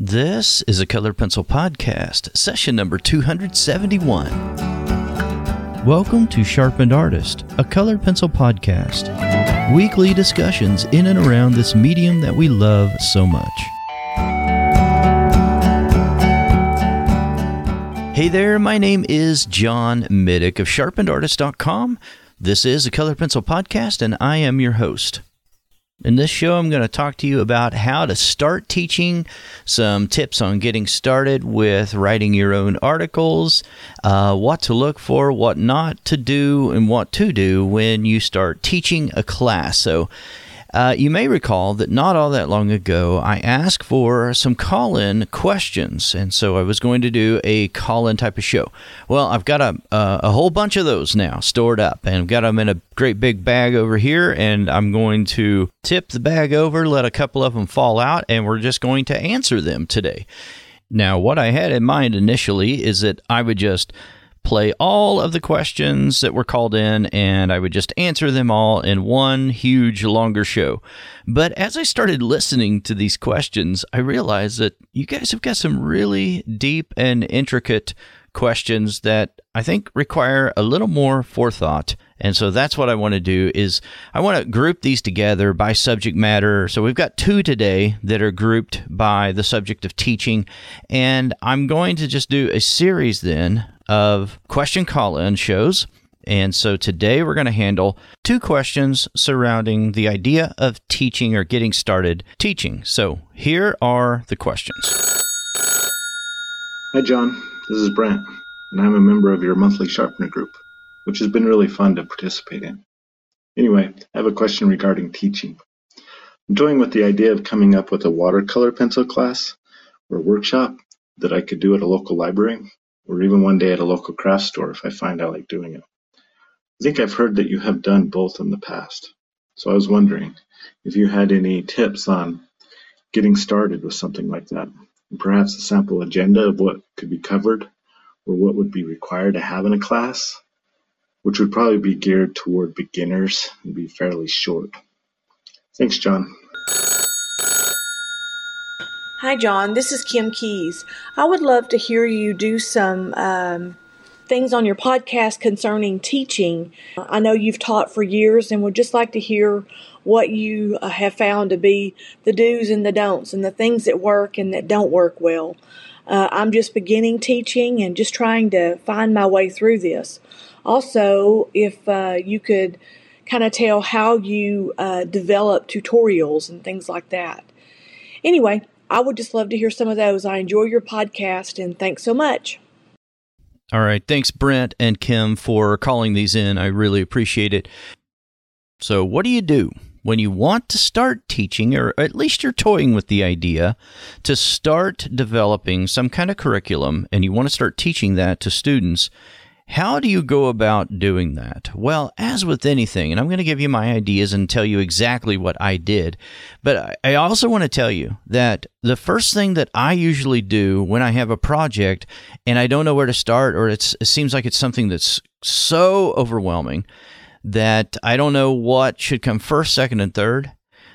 This is a Color Pencil Podcast, session number 271. Welcome to Sharpened Artist, a Color Pencil Podcast. Weekly discussions in and around this medium that we love so much. Hey there, my name is John Middick of sharpenedartist.com. This is a Color Pencil Podcast, and I am your host. In this show, I'm going to talk to you about how to start teaching, some tips on getting started with writing your own articles, what to look for, what not to do, and what to do when you start teaching a class. So you may recall that not all that long ago, I asked for some call-in questions, and so I was going to do a call-in type of show. Well, I've got a whole bunch of those now stored up, and I've got them in a great big bag over here, and I'm going to tip the bag over, let a couple of them fall out, and we're just going to answer them today. Now, what I had in mind initially is that I would just play all of the questions that were called in, and I would just answer them all in one huge longer show. But as I started listening to these questions, I realized that you guys have got some really deep and intricate questions that I think require a little more forethought. And so that's what I want to do is I want to group these together by subject matter. So we've got two today that are grouped by the subject of teaching. And I'm going to just do a series then of question call-in shows. And so today we're going to handle two questions surrounding the idea of teaching or getting started teaching. So here are the questions. Hi, John. This is Brent, and I'm a member of your monthly Sharpener group, which has been really fun to participate in. Anyway, I have a question regarding teaching. I'm toying with the idea of coming up with a watercolor pencil class or workshop that I could do at a local library, or even one day at a local craft store if I find I like doing it. I think I've heard that you have done both in the past, so I was wondering if you had any tips on getting started with something like that, and perhaps a sample agenda of what could be covered or what would be required to have in a class, which would probably be geared toward beginners and be fairly short. Thanks, John. Hi, John. This is Kim Keyes. I would love to hear you do some things on your podcast concerning teaching. I know you've taught for years and would just like to hear what you have found to be the do's and the don'ts and the things that work and that don't work well. I'm just beginning teaching and just trying to find my way through this. Also, if you could kind of tell how you develop tutorials and things like that. Anyway, I would just love to hear some of those. I enjoy your podcast, and thanks so much. All right. Thanks, Brent and Kim, for calling these in. I really appreciate it. So what do you do when you want to start teaching, or at least you're toying with the idea to start developing some kind of curriculum, and you want to start teaching that to students? How do you go about doing that? Well, as with anything, and I'm going to give you my ideas and tell you exactly what I did, but I also want to tell you that the first thing that I usually do when I have a project and I don't know where to start, or it seems like it's something that's so overwhelming that I don't know what should come first, second, and third,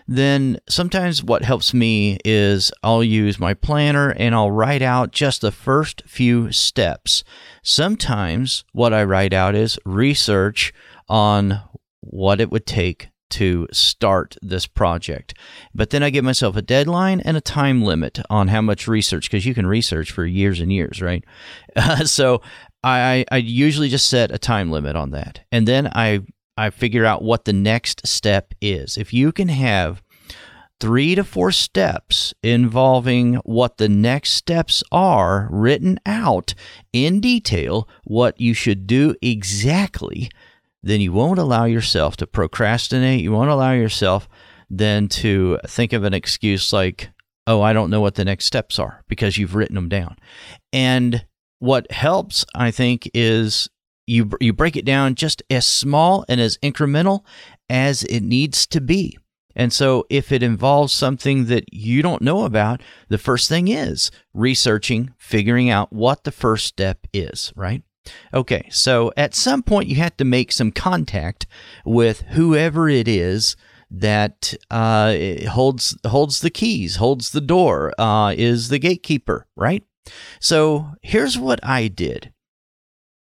then sometimes what helps me is I'll use my planner and I'll write out just the first few steps. Sometimes what I write out is research on what it would take to start this project. But then I give myself a deadline and a time limit on how much research, because you can research for years and years, right? So I usually just set a time limit on that. And then I figure out what the next step is. If you can have 3 to 4 steps involving what the next steps are written out in detail, what you should do exactly, then you won't allow yourself to procrastinate. You won't allow yourself then to think of an excuse like, oh, I don't know what the next steps are, because you've written them down. And what helps, I think, is you break it down just as small and as incremental as it needs to be. And so if it involves something that you don't know about, the first thing is researching, figuring out what the first step is, right? Okay, so at some point you have to make some contact with whoever it is that holds the keys, holds the door, is the gatekeeper, right? So here's what I did.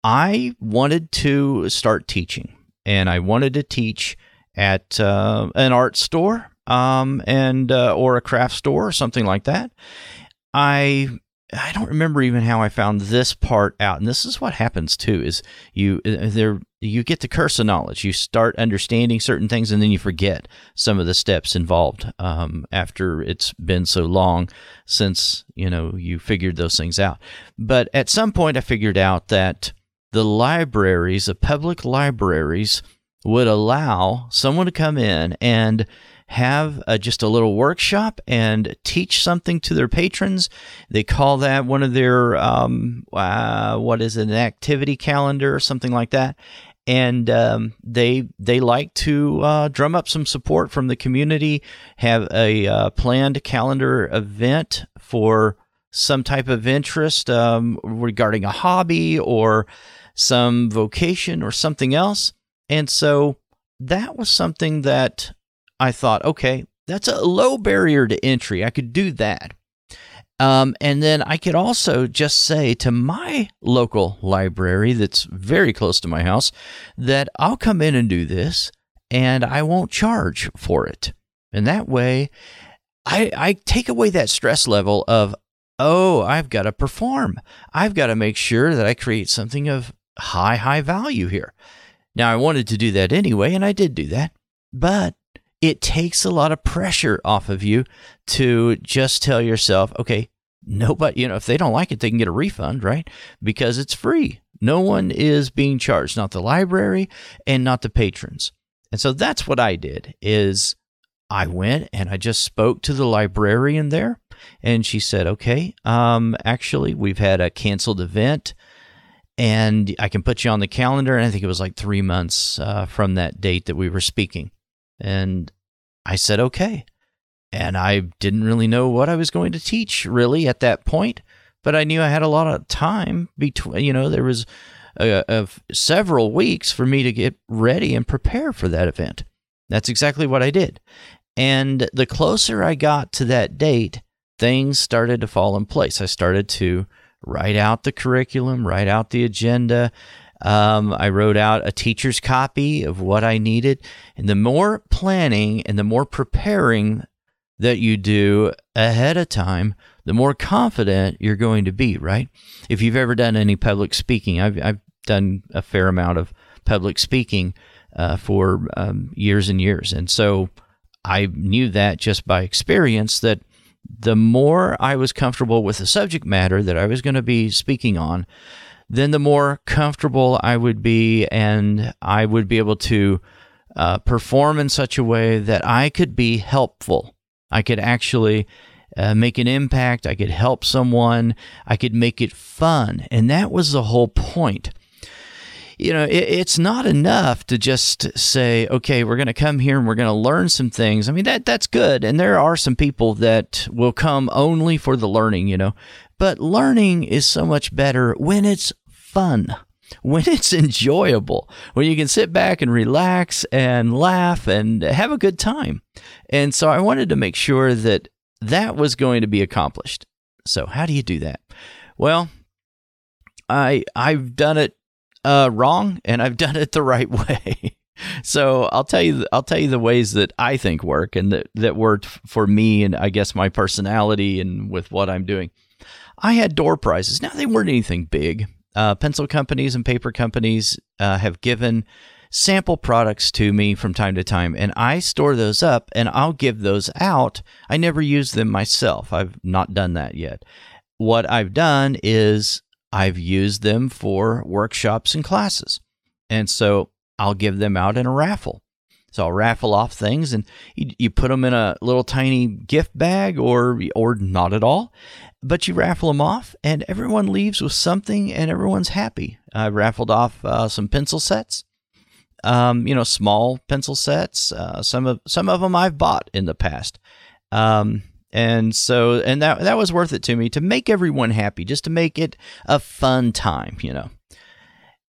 I wanted to start teaching, and I wanted to teach at an art store and or a craft store or something like that. I don't remember even how I found this part out, and this is what happens too: is you get the curse of knowledge. You start understanding certain things, and then you forget some of the steps involved after it's been so long since you figured those things out. But at some point, I figured out that the libraries, the public libraries, would allow someone to come in and have just a little workshop and teach something to their patrons. They call that one of their, an activity calendar or something like that. And they like to drum up some support from the community, have a planned calendar event for some type of interest regarding a hobby or some vocation or something else. And so that was something that I thought, okay, that's a low barrier to entry. I could do that. And then I could also just say to my local library that's very close to my house that I'll come in and do this, and I won't charge for it. And that way, I take away that stress level of, oh, I've got to perform. I've got to make sure that I create something of high value here. Now, I wanted to do that anyway, and I did do that, but it takes a lot of pressure off of you to just tell yourself, okay, nobody, if they don't like it, they can get a refund, right? Because it's free. No one is being charged, not the library and not the patrons. And so that's what I did, is I went and I just spoke to the librarian there, and she said, okay, actually, we've had a canceled event, and I can put you on the calendar. And I think it was like 3 months from that date that we were speaking. And I said, okay. And I didn't really know what I was going to teach really at that point, but I knew I had a lot of time between, there was several weeks for me to get ready and prepare for that event. That's exactly what I did. And the closer I got to that date, things started to fall in place. I started to write out the curriculum, write out the agenda. I wrote out a teacher's copy of what I needed. And the more planning and the more preparing that you do ahead of time, the more confident you're going to be, right? If you've ever done any public speaking, I've done a fair amount of public speaking for years and years. And so I knew that just by experience that the more I was comfortable with the subject matter that I was going to be speaking on, then the more comfortable I would be, and I would be able to perform in such a way that I could be helpful. I could actually make an impact. I could help someone. I could make it fun. And that was the whole point. It's not enough to just say, okay, we're going to come here and we're going to learn some things. I mean, that's good. And there are some people that will come only for the learning, But learning is so much better when it's fun, when it's enjoyable, when you can sit back and relax and laugh and have a good time. And so I wanted to make sure that that was going to be accomplished. So how do you do that? Well, I've done it wrong, and I've done it the right way. So I'll tell you the ways that I think work and that worked for me, and I guess my personality and with what I'm doing. I had door prizes. Now, they weren't anything big. Pencil companies and paper companies have given sample products to me from time to time, and I store those up, and I'll give those out. I never use them myself. I've not done that yet. What I've done is I've used them for workshops and classes, and so I'll give them out in a raffle. So I'll raffle off things, and you put them in a little tiny gift bag or not at all, but you raffle them off, and everyone leaves with something, and everyone's happy. I raffled off some pencil sets, small pencil sets. Some of them I've bought in the past, and that was worth it to me to make everyone happy, just to make it a fun time,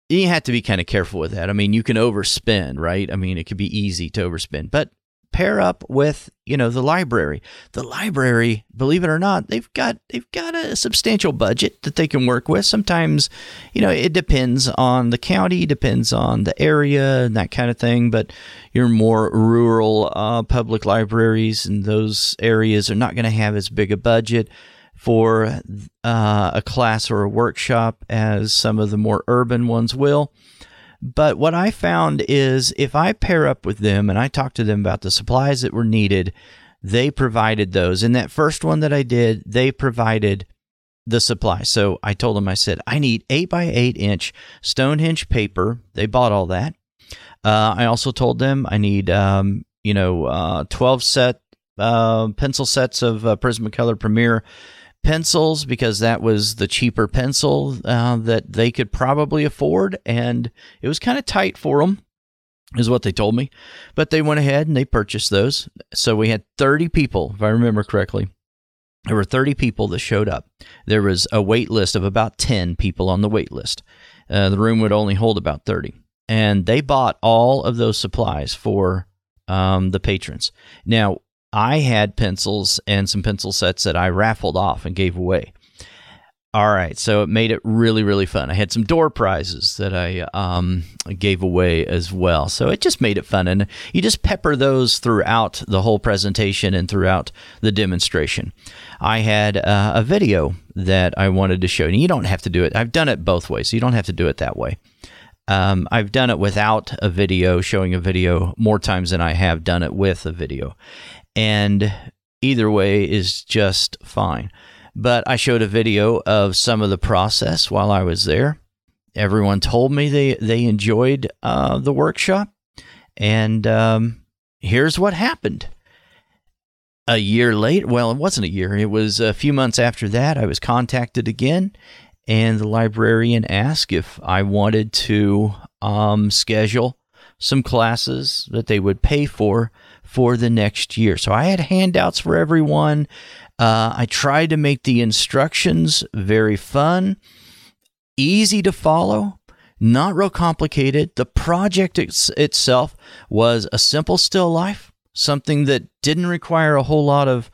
You have to be kind of careful with that. I mean, you can overspend, right? I mean, it could be easy to overspend, but pair up with, you know, the library. The library, believe it or not, they've got a substantial budget that they can work with. Sometimes, you know, it depends on the county, depends on the area and that kind of thing. But your more rural public libraries in those areas are not going to have as big a budget for a class or a workshop as some of the more urban ones will. But what I found is if I pair up with them and I talk to them about the supplies that were needed, they provided those. In that first one that I did, they provided the supply. So I told them, I said, I need 8x8 inch Stonehenge paper. They bought all that. I also told them I need, 12 set pencil sets of Prismacolor Premier pencils, because that was the cheaper pencil that they could probably afford, and it was kind of tight for them is what they told me, but they went ahead and they purchased those. So we had 30 people, if I remember correctly. There were 30 people that showed up. There was a wait list of about 10 people on the wait list. The room would only hold about 30, and they bought all of those supplies for the patrons. Now, I had pencils and some pencil sets that I raffled off and gave away. All right, so it made it really, really fun. I had some door prizes that I gave away as well. So it just made it fun. And you just pepper those throughout the whole presentation and throughout the demonstration. I had a video that I wanted to show. And you don't have to do it. I've done it both ways. So you don't have to do it that way. I've done it without a video, showing a video more times than I have done it with a video. And either way is just fine. But I showed a video of some of the process while I was there. Everyone told me they enjoyed the workshop. And here's what happened. A year later, well, it wasn't a year. It was a few months after that, I was contacted again. And the librarian asked if I wanted to schedule some classes that they would pay for the next year. So I had handouts for everyone. I tried to make the instructions very fun, easy to follow, not real complicated. The project itself was a simple still life, something that didn't require a whole lot of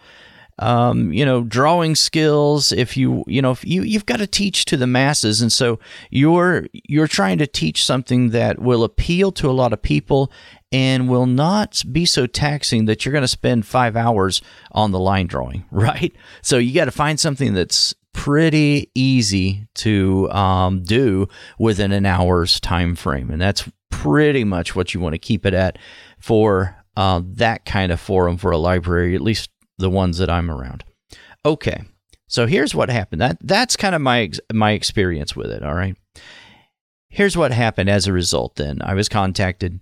drawing skills. If you've got to teach to the masses. And so you're trying to teach something that will appeal to a lot of people and will not be so taxing that you're going to spend 5 hours on the line drawing, right? So you got to find something that's pretty easy to do within an hour's time frame. And that's pretty much what you want to keep it at for that kind of forum for a library, at least the ones that I'm around. Okay, so here's what happened. That's kind of my experience with it, all right? Here's what happened as a result then. I was contacted.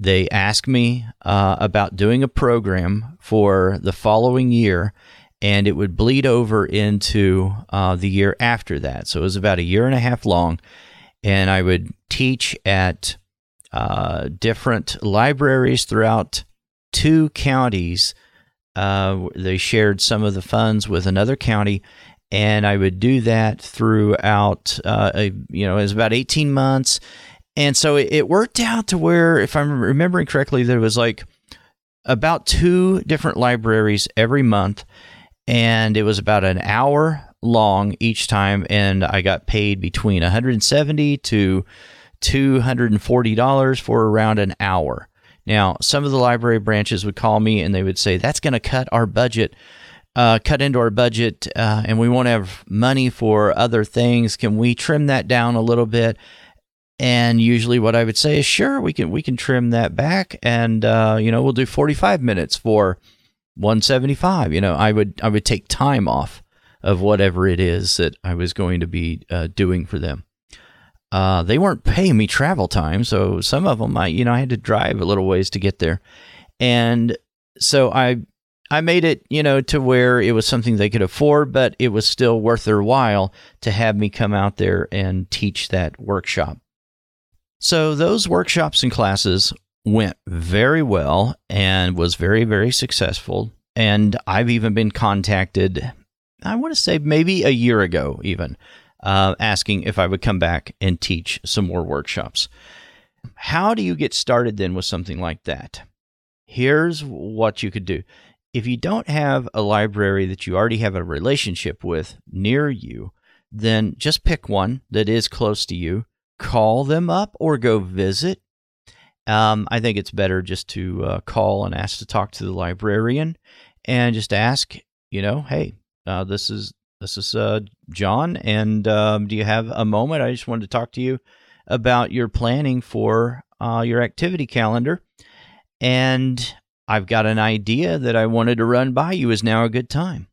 They asked me about doing a program for the following year, and it would bleed over into the year after that. So it was about a year and a half long, and I would teach at different libraries throughout two counties. They shared some of the funds with another county, and I would do that throughout, it was about 18 months. And so it worked out to where, if I'm remembering correctly, there was like about two different libraries every month, and it was about an hour long each time. And I got paid between $170 to $240 for around an hour. Now, some of the library branches would call me and they would say, that's going to cut into our budget, and we won't have money for other things. Can we trim that down a little bit? And usually what I would say is, sure, we can trim that back, and we'll do 45 minutes for $175. I would take time off of whatever it is that I was going to be doing for them. They weren't paying me travel time, so some of them, I had to drive a little ways to get there. And so I made it, to where it was something they could afford, but it was still worth their while to have me come out there and teach that workshop. So those workshops and classes went very well and was very, very successful. And I've even been contacted, I want to say maybe a year ago even, asking if I would come back and teach some more workshops. How do you get started then with something like that? Here's what you could do. If you don't have a library that you already have a relationship with near you, then just pick one that is close to you, call them up or go visit. I think it's better just to call and ask to talk to the librarian and just ask, you know, hey, this is John, and do you have a moment? I just wanted to talk to you about your planning for your activity calendar, and I've got an idea that I wanted to run by you. Is now a good time?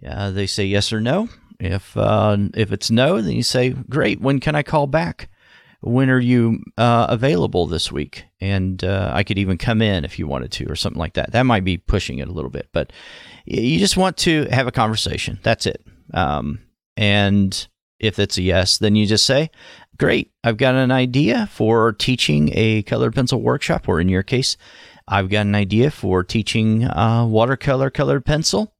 They say yes or no. If it's no, then you say, great, when can I call back? When are you available this week? And I could even come in if you wanted to or something like that. That might be pushing it a little bit, but you just want to have a conversation. That's it. And if it's a yes, then you just say, great, I've got an idea for teaching a colored pencil workshop, or in your case, I've got an idea for teaching watercolor colored pencil.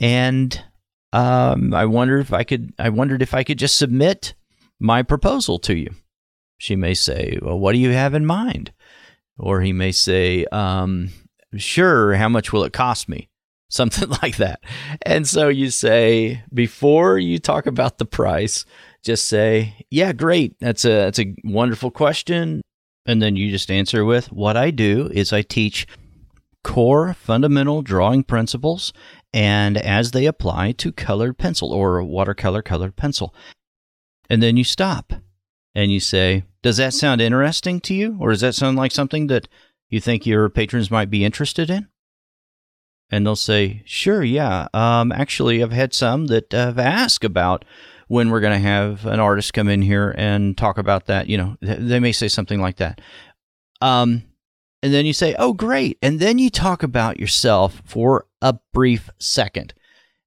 And I wondered if I could just submit my proposal to you. She may say, well, what do you have in mind? Or he may say, sure, how much will it cost me? Something like that. And so you say, before you talk about the price, just say, yeah, great. That's a wonderful question. And then you just answer with, what I do is I teach core fundamental drawing principles and as they apply to colored pencil or watercolor colored pencil. And then you stop and you say, does that sound interesting to you? Or does that sound like something that you think your patrons might be interested in? And they'll say, sure, yeah. Actually, I've had some that have asked about when we're going to have an artist come in here and talk about that. You know, they may say something like that. And then you say, oh, great. And then you talk about yourself for a brief second.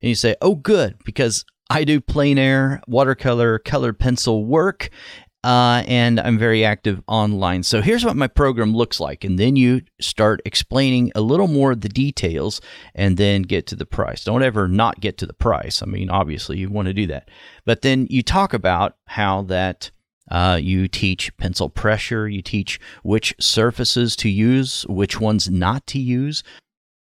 And you say, oh, good, because I do plein air, watercolor, colored pencil work, and I'm very active online. So here's what my program looks like. And then you start explaining a little more of the details and then get to the price. Don't ever not get to the price. I mean, obviously, you want to do that. But then you talk about how that you teach pencil pressure. You teach which surfaces to use, which ones not to use.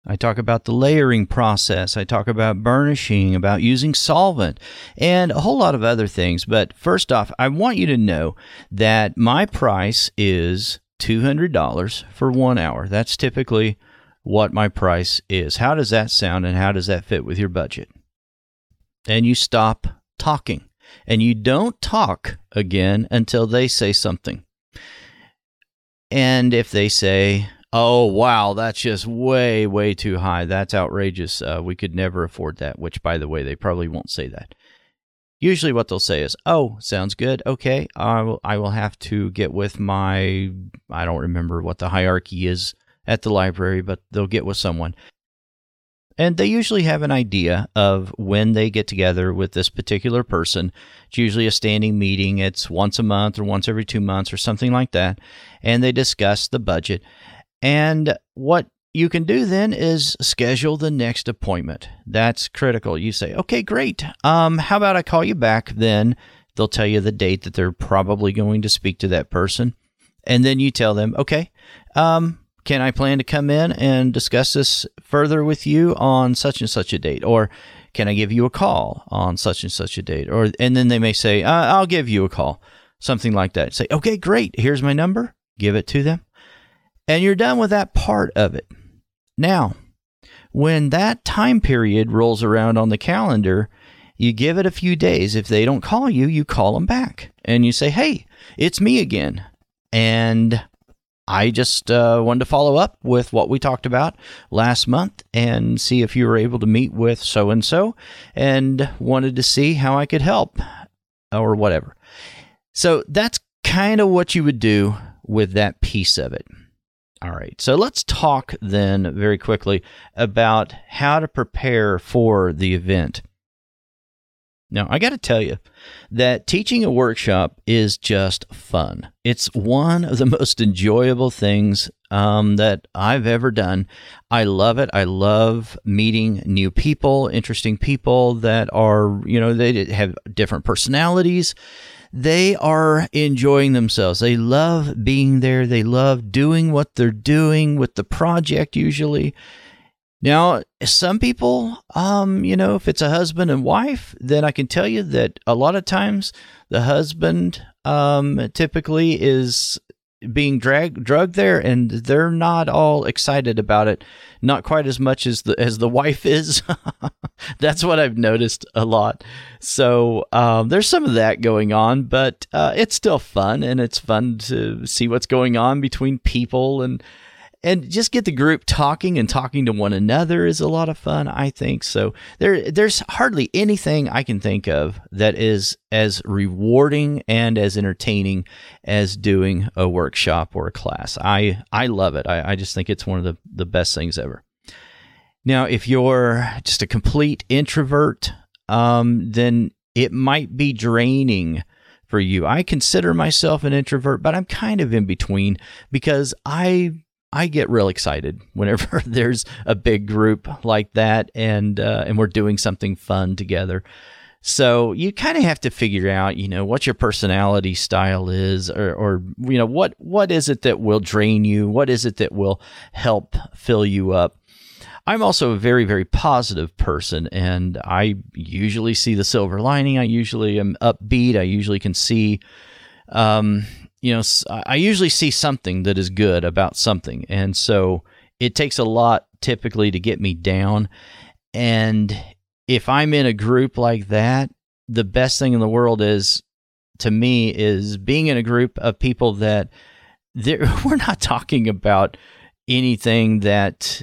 I talk about the layering process. I talk about burnishing, about using solvent, and a whole lot of other things. But first off, I want you to know that my price is $200 for 1 hour. That's typically what my price is. How does that sound, and how does that fit with your budget? And you stop talking, and you don't talk again until they say something. And if they say, oh, wow, that's just way, way too high. That's outrageous. We could never afford that, which, by the way, they probably won't say that. Usually what they'll say is, oh, sounds good. Okay, I will have to get with my, I don't remember what the hierarchy is at the library, but they'll get with someone. And they usually have an idea of when they get together with this particular person. It's usually a standing meeting. It's once a month or once every 2 months or something like that. And they discuss the budget. And what you can do then is schedule the next appointment. That's critical. You say, okay, great. How about I call you back then? They'll tell you the date that they're probably going to speak to that person. And then you tell them, okay, can I plan to come in and discuss this further with you on such and such a date? Or can I give you a call on such and such a date? Or, and then they may say, I'll give you a call, something like that. Say, okay, great. Here's my number. Give it to them. And you're done with that part of it. Now, when that time period rolls around on the calendar, you give it a few days. If they don't call you, you call them back. And you say, hey, it's me again. And I just wanted to follow up with what we talked about last month and see if you were able to meet with so-and-so and wanted to see how I could help or whatever. So that's kind of what you would do with that piece of it. All right, so let's talk then very quickly about how to prepare for the event. Now, I got to tell you that teaching a workshop is just fun. It's one of the most enjoyable things that I've ever done. I love it. I love meeting new people, interesting people that are, you know, they have different personalities. They are enjoying themselves. They love being there. They love doing what they're doing with the project usually. Now, some people, you know, if it's a husband and wife, then I can tell you that a lot of times the husband typically is being drugged there, and they're not all excited about it. Not quite as much as the wife is. That's what I've noticed a lot. So there's some of that going on, but it's still fun, and it's fun to see what's going on between people, and just get the group talking, and talking to one another is a lot of fun, I think. So there's hardly anything I can think of that is as rewarding and as entertaining as doing a workshop or a class. I love it. I just think it's one of the best things ever. Now, if you're just a complete introvert, then it might be draining for you. I consider myself an introvert, but I'm kind of in between, because I get real excited whenever there's a big group like that, and we're doing something fun together. So you kind of have to figure out, you know, what your personality style is, or you know, what is it that will drain you? What is it that will help fill you up? I'm also a very, very positive person, and I usually see the silver lining. I usually am upbeat. I usually can see, you know, I usually see something that is good about something. And so it takes a lot typically to get me down. And if I'm in a group like that, the best thing in the world is, to me, is being in a group of people that we're not talking about anything that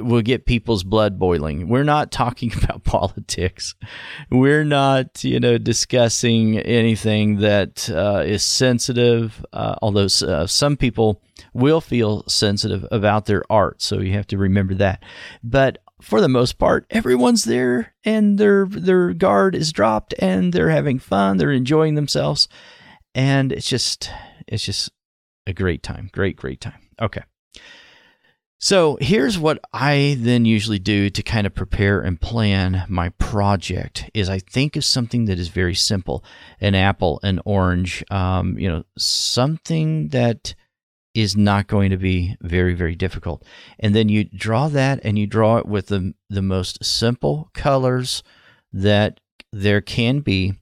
will get people's blood boiling. We're not talking about politics. We're not, you know, discussing anything that is sensitive, although some people will feel sensitive about their art. So you have to remember that. But for the most part, everyone's there, and their guard is dropped, and they're having fun. They're enjoying themselves. And it's just a great time. Great time. Okay. So here's what I then usually do to kind of prepare and plan my project is I think of something that is very simple, an apple, an orange, you know, something that is not going to be very, very difficult. And then you draw that, and you draw it with the most simple colors that there can be,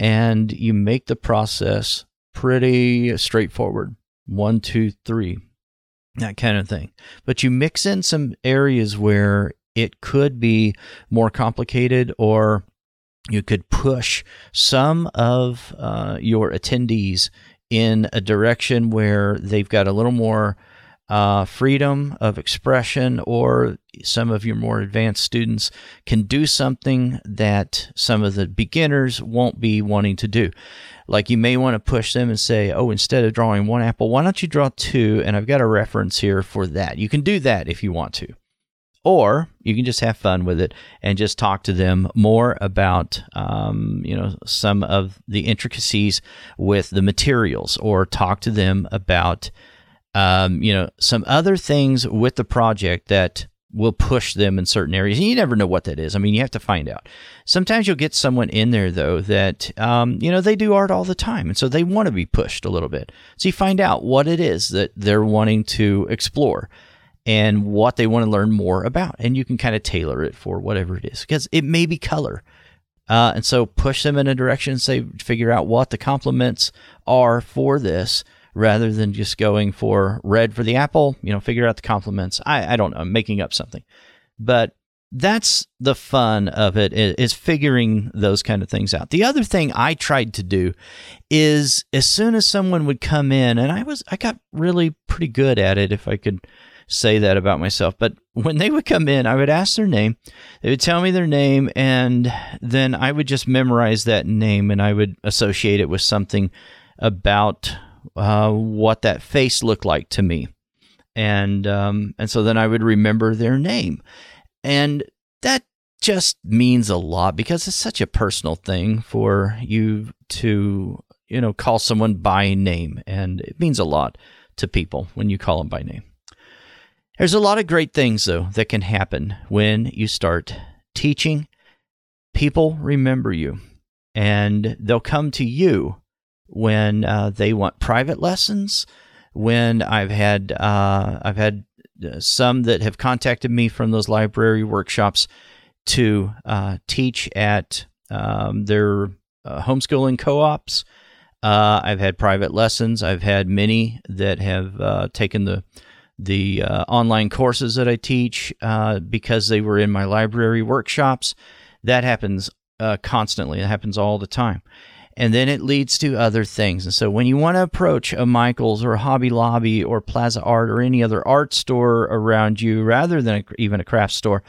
and you make the process pretty straightforward. 1, 2, 3. That kind of thing. But you mix in some areas where it could be more complicated, or you could push some of your attendees in a direction where they've got a little more freedom of expression, or some of your more advanced students can do something that some of the beginners won't be wanting to do. Like, you may want to push them and say, oh, instead of drawing one apple, why don't you draw two? And I've got a reference here for that. You can do that if you want to. Or you can just have fun with it and just talk to them more about, you know, some of the intricacies with the materials, or talk to them about, you know, some other things with the project that will push them in certain areas. And you never know what that is. I mean, you have to find out. Sometimes you'll get someone in there, though, that, you know, they do art all the time. And so they want to be pushed a little bit. So you find out what it is that they're wanting to explore and what they want to learn more about. And you can kind of tailor it for whatever it is, because it may be color. And so push them in a direction, say, figure out what the complements are for this, rather than just going for red for the apple, you know, figure out the complements. I don't know, I'm making up something. But that's the fun of it, is figuring those kind of things out. The other thing I tried to do is, as soon as someone would come in, and I got really pretty good at it, if I could say that about myself. But when they would come in, I would ask their name. They would tell me their name, and then I would just memorize that name, and I would associate it with something about what that face looked like to me. And so then I would remember their name. And that just means a lot because it's such a personal thing for you to, you know, call someone by name. And it means a lot to people when you call them by name. There's a lot of great things, though, that can happen when you start teaching. People remember you, and they'll come to you when they want private lessons. When I've had some that have contacted me from those library workshops to teach at their homeschooling co-ops. I've had private lessons. I've had many that have taken the online courses that I teach because they were in my library workshops. That happens constantly. It happens all the time. And then it leads to other things. And so when you want to approach a Michaels or a Hobby Lobby or Plaza Art or any other art store around you, rather than even a craft store,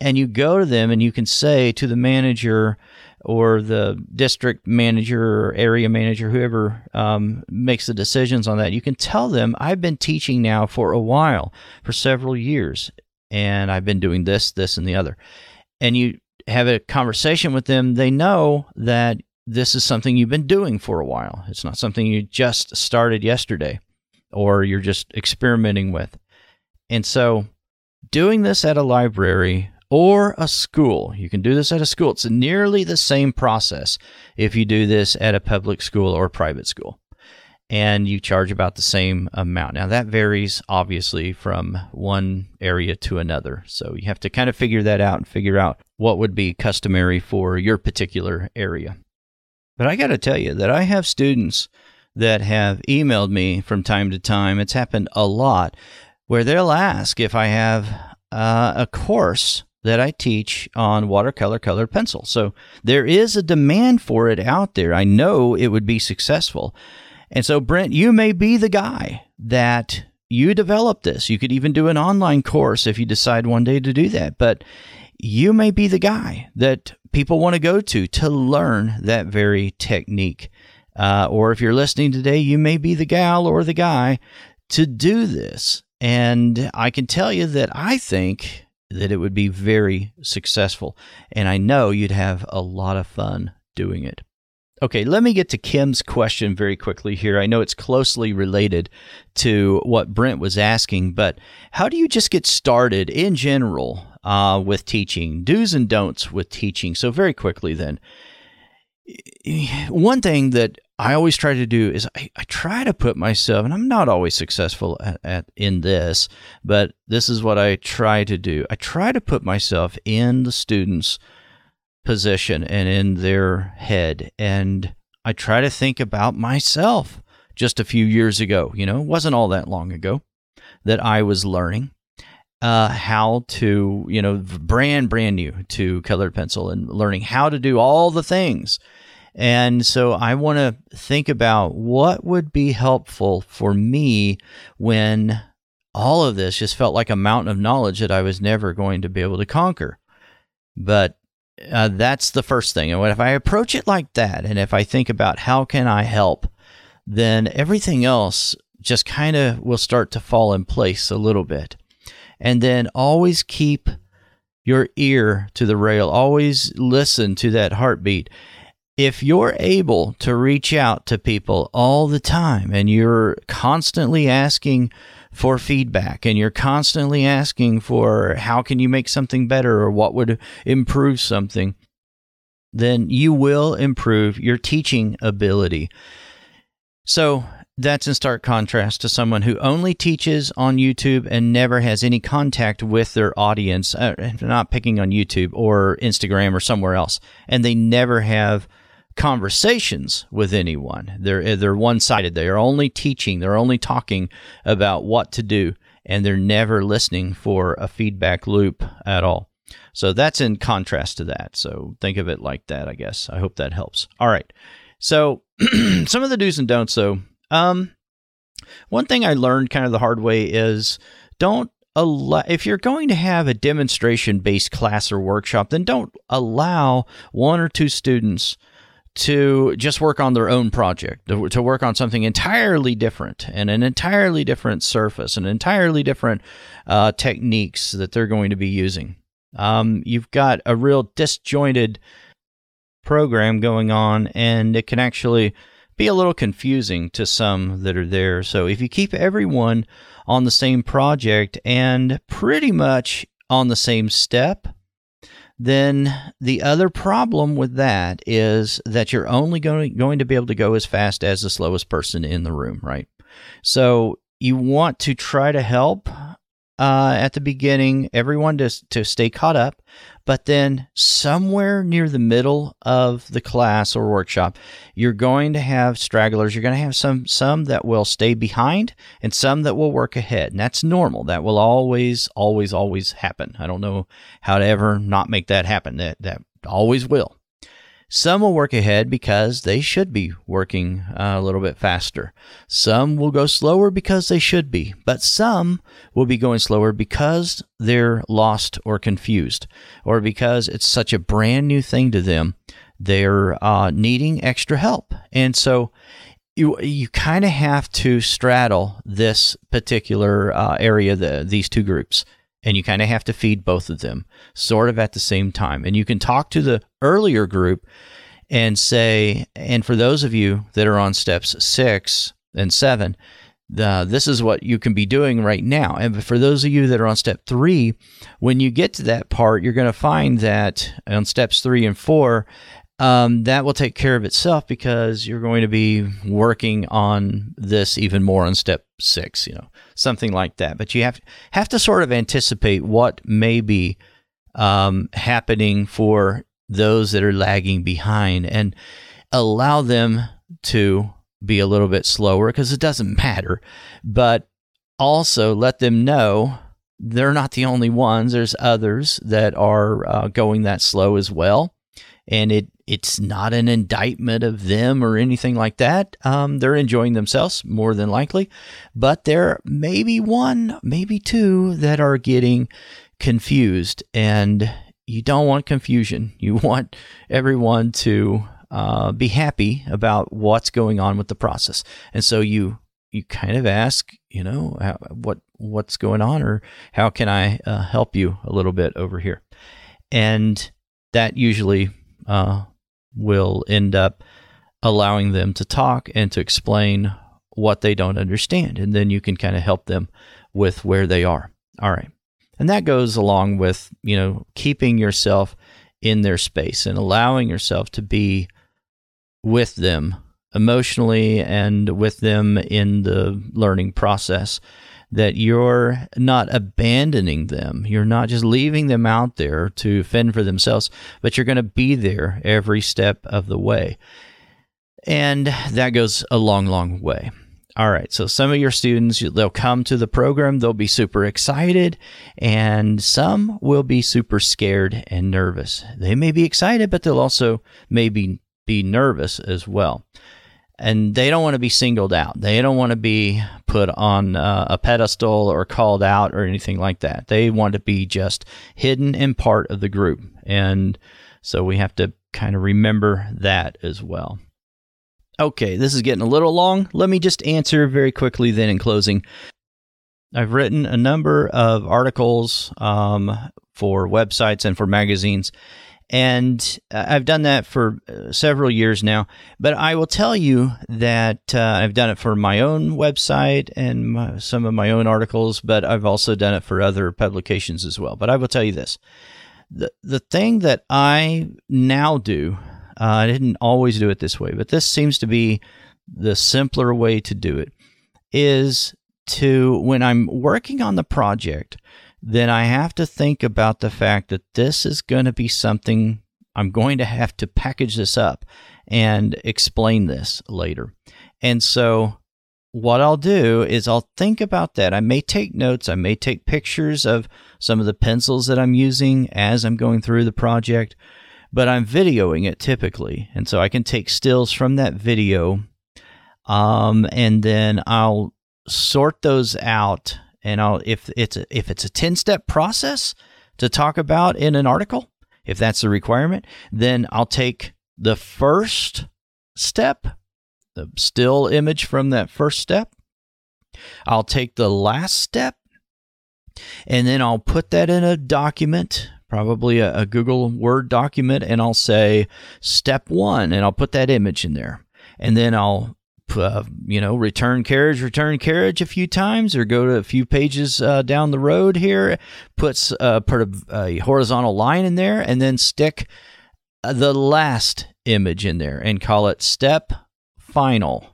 and you go to them and you can say to the manager or the district manager or area manager, whoever makes the decisions on that, you can tell them, I've been teaching now for a while, for several years, and I've been doing this, this, and the other. And you have a conversation with them, they know that this is something you've been doing for a while. It's not something you just started yesterday or you're just experimenting with. And so doing this at a library or a school, you can do this at a school. It's nearly the same process if you do this at a public school or private school, and you charge about the same amount. Now that varies obviously from one area to another. So you have to kind of figure that out and figure out what would be customary for your particular area. But I got to tell you that I have students that have emailed me from time to time. It's happened a lot where they'll ask if I have a course that I teach on watercolor colored pencil. So there is a demand for it out there. I know it would be successful. And so, Brent, you may be the guy that you develop this. You could even do an online course if you decide one day to do that. But you may be the guy that people want to go to learn that very technique. Or if you're listening today, you may be the gal or the guy to do this. And I can tell you that I think that it would be very successful. And I know you'd have a lot of fun doing it. Okay, let me get to Kim's question very quickly here. I know it's closely related to what Brent was asking, but how do you just get started in general with teaching? Do's and don'ts with teaching. So very quickly then, one thing that I always try to do is I try to put myself, and I'm not always successful in this, but this is what I try to do. I try to put myself in the students' position and in their head. And I try to think about myself just a few years ago, you know, it wasn't all that long ago that I was learning how to, you know, brand new to colored pencil and learning how to do all the things. And so I want to think about what would be helpful for me when all of this just felt like a mountain of knowledge that I was never going to be able to conquer. But that's the first thing. And if I approach it like that, and if I think about how can I help, then everything else just kind of will start to fall in place a little bit. And then always keep your ear to the rail. Always listen to that heartbeat. If you're able to reach out to people all the time and you're constantly asking for feedback and you're constantly asking for how can you make something better or what would improve something, then you will improve your teaching ability. So that's in stark contrast to someone who only teaches on YouTube and never has any contact with their audience. They're not picking on YouTube or Instagram or somewhere else, and they never have conversations with anyone. They're one-sided. They are only teaching. They're only talking about what to do, and they're never listening for a feedback loop at all. So that's in contrast to that. So think of it like that, I guess. I hope that helps. All right. So some of the do's and don'ts, though. One thing I learned kind of the hard way is don't allow, if you're going to have a demonstration-based class or workshop, then don't allow one or two students to just work on their own project, to work on something entirely different and an entirely different surface and entirely different techniques that they're going to be using. You've got a real disjointed program going on, and it can actually be a little confusing to some that are there. So if you keep everyone on the same project and pretty much on the same step, then the other problem with that is that you're only going to be able to go as fast as the slowest person in the room, right? So you want to try to help at the beginning, everyone to stay caught up, but then somewhere near the middle of the class or workshop, you're going to have stragglers. You're going to have some that will stay behind and some that will work ahead. And that's normal. That will always, always, always happen. I don't know how to ever not make that happen. That always will. Some will work ahead because they should be working a little bit faster. Some will go slower because they should be, but some will be going slower because they're lost or confused, or because it's such a brand new thing to them. They're needing extra help. And so you kind of have to straddle this particular area, these two groups. And you kind of have to feed both of them sort of at the same time. And you can talk to the earlier group and say, and for those of you that are on steps 6 and 7, this is what you can be doing right now. And for those of you that are on step 3, when you get to that part, you're going to find that on steps 3 and 4, that will take care of itself, because you're going to be working on this even more on step 6, something like that. But you have to sort of anticipate what may be happening for those that are lagging behind, and allow them to be a little bit slower, because it doesn't matter. But also let them know they're not the only ones. There's others that are going that slow as well. And it's not an indictment of them or anything like that. They're enjoying themselves more than likely, but there may be one, maybe two that are getting confused, and you don't want confusion. You want everyone to be happy about what's going on with the process. And so you kind of ask, what's going on, or how can I help you a little bit over here? And that usually will end up allowing them to talk and to explain what they don't understand. And then you can kind of help them with where they are. All right. And that goes along with, keeping yourself in their space and allowing yourself to be with them emotionally and with them in the learning process, that you're not abandoning them. You're not just leaving them out there to fend for themselves, but you're going to be there every step of the way. And that goes a long, long way. All right, so some of your students, they'll come to the program, they'll be super excited, and some will be super scared and nervous. They may be excited, but they'll also maybe be nervous as well. And they don't want to be singled out. They don't want to be put on a pedestal or called out or anything like that. They want to be just hidden and part of the group. And so we have to kind of remember that as well. Okay, this is getting a little long. Let me just answer very quickly then in closing. I've written a number of articles for websites and for magazines. And I've done that for several years now, but I will tell you that I've done it for my own website and some of my own articles, but I've also done it for other publications as well. But I will tell you this, the thing that I now do, I didn't always do it this way, but this seems to be the simpler way to do it, is to, when I'm working on the project, then I have to think about the fact that this is going to be something I'm going to have to package this up and explain this later. And so what I'll do is I'll think about that. I may take notes. I may take pictures of some of the pencils that I'm using as I'm going through the project, but I'm videoing it typically. And so I can take stills from that video, and then I'll sort those out. And if it's a 10-step process to talk about in an article, if that's the requirement, then I'll take the first step, the still image from that first step. I'll take the last step, and then I'll put that in a document, probably a Google Word document, and I'll say step one, and I'll put that image in there. And then I'll, return carriage a few times, or go to a few pages down the road here, put a horizontal line in there, and then stick the last image in there and call it step final,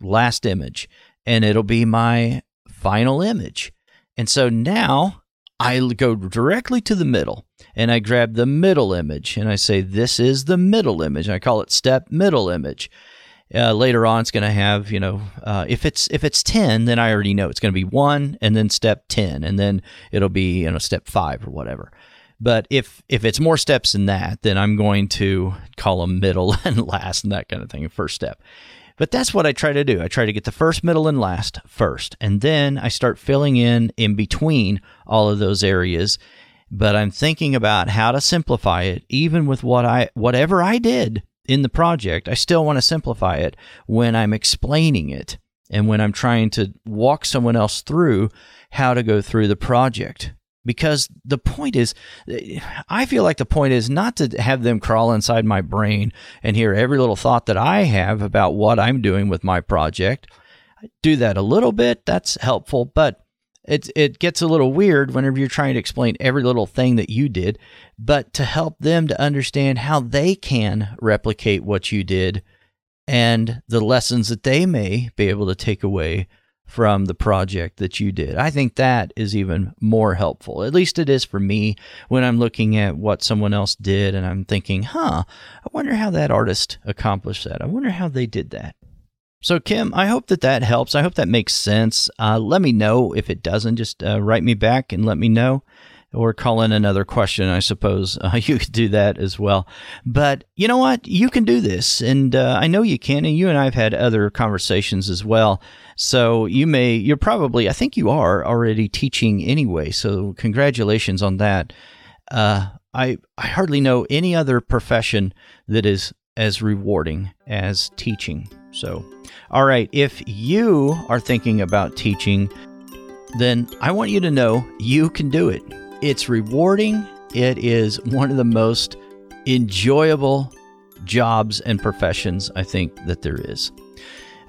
last image. And it'll be my final image. And so now I go directly to the middle, and I grab the middle image, and I say, this is the middle image. And I call it step middle image. Later on, it's going to have, if it's 10, then I already know it's going to be 1, and then step 10, and then it'll be, step 5 or whatever. But if it's more steps than that, then I'm going to call them middle and last and that kind of thing, first step. But that's what I try to do. I try to get the first, middle, and last first, and then I start filling in between all of those areas. But I'm thinking about how to simplify it, even with whatever I did in the project. I still want to simplify it when I'm explaining it and when I'm trying to walk someone else through how to go through the project. Because the point is, I feel like the point is not to have them crawl inside my brain and hear every little thought that I have about what I'm doing with my project. I do that a little bit. That's helpful. But it gets a little weird whenever you're trying to explain every little thing that you did. But to help them to understand how they can replicate what you did and the lessons that they may be able to take away from the project that you did. I think that is even more helpful. At least it is for me when I'm looking at what someone else did and I'm thinking, I wonder how that artist accomplished that. I wonder how they did that. So, Kim, I hope that helps. I hope that makes sense. Let me know if it doesn't. Just write me back and let me know. Or call in another question, I suppose. You could do that as well. But you know what? You can do this. And I know you can. And you and I have had other conversations as well. So I think you are already teaching anyway. So congratulations on that. I hardly know any other profession that is as rewarding as teaching. So, all right. If you are thinking about teaching, then I want you to know you can do it. It's rewarding. It is one of the most enjoyable jobs and professions, I think, that there is.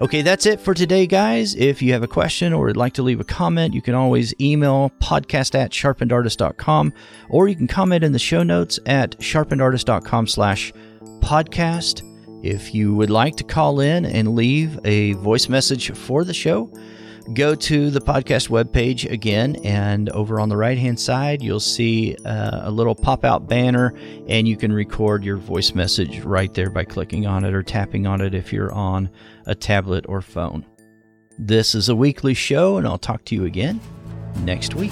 Okay, that's it for today, guys. If you have a question or would like to leave a comment, you can always email podcast@sharpenedartist.com, or you can comment in the show notes at sharpenedartist.com/podcast. If you would like to call in and leave a voice message for the show, go to the podcast webpage again, and over on the right-hand side, you'll see a little pop-out banner, and you can record your voice message right there by clicking on it or tapping on it if you're on a tablet or phone. This is a weekly show, and I'll talk to you again next week.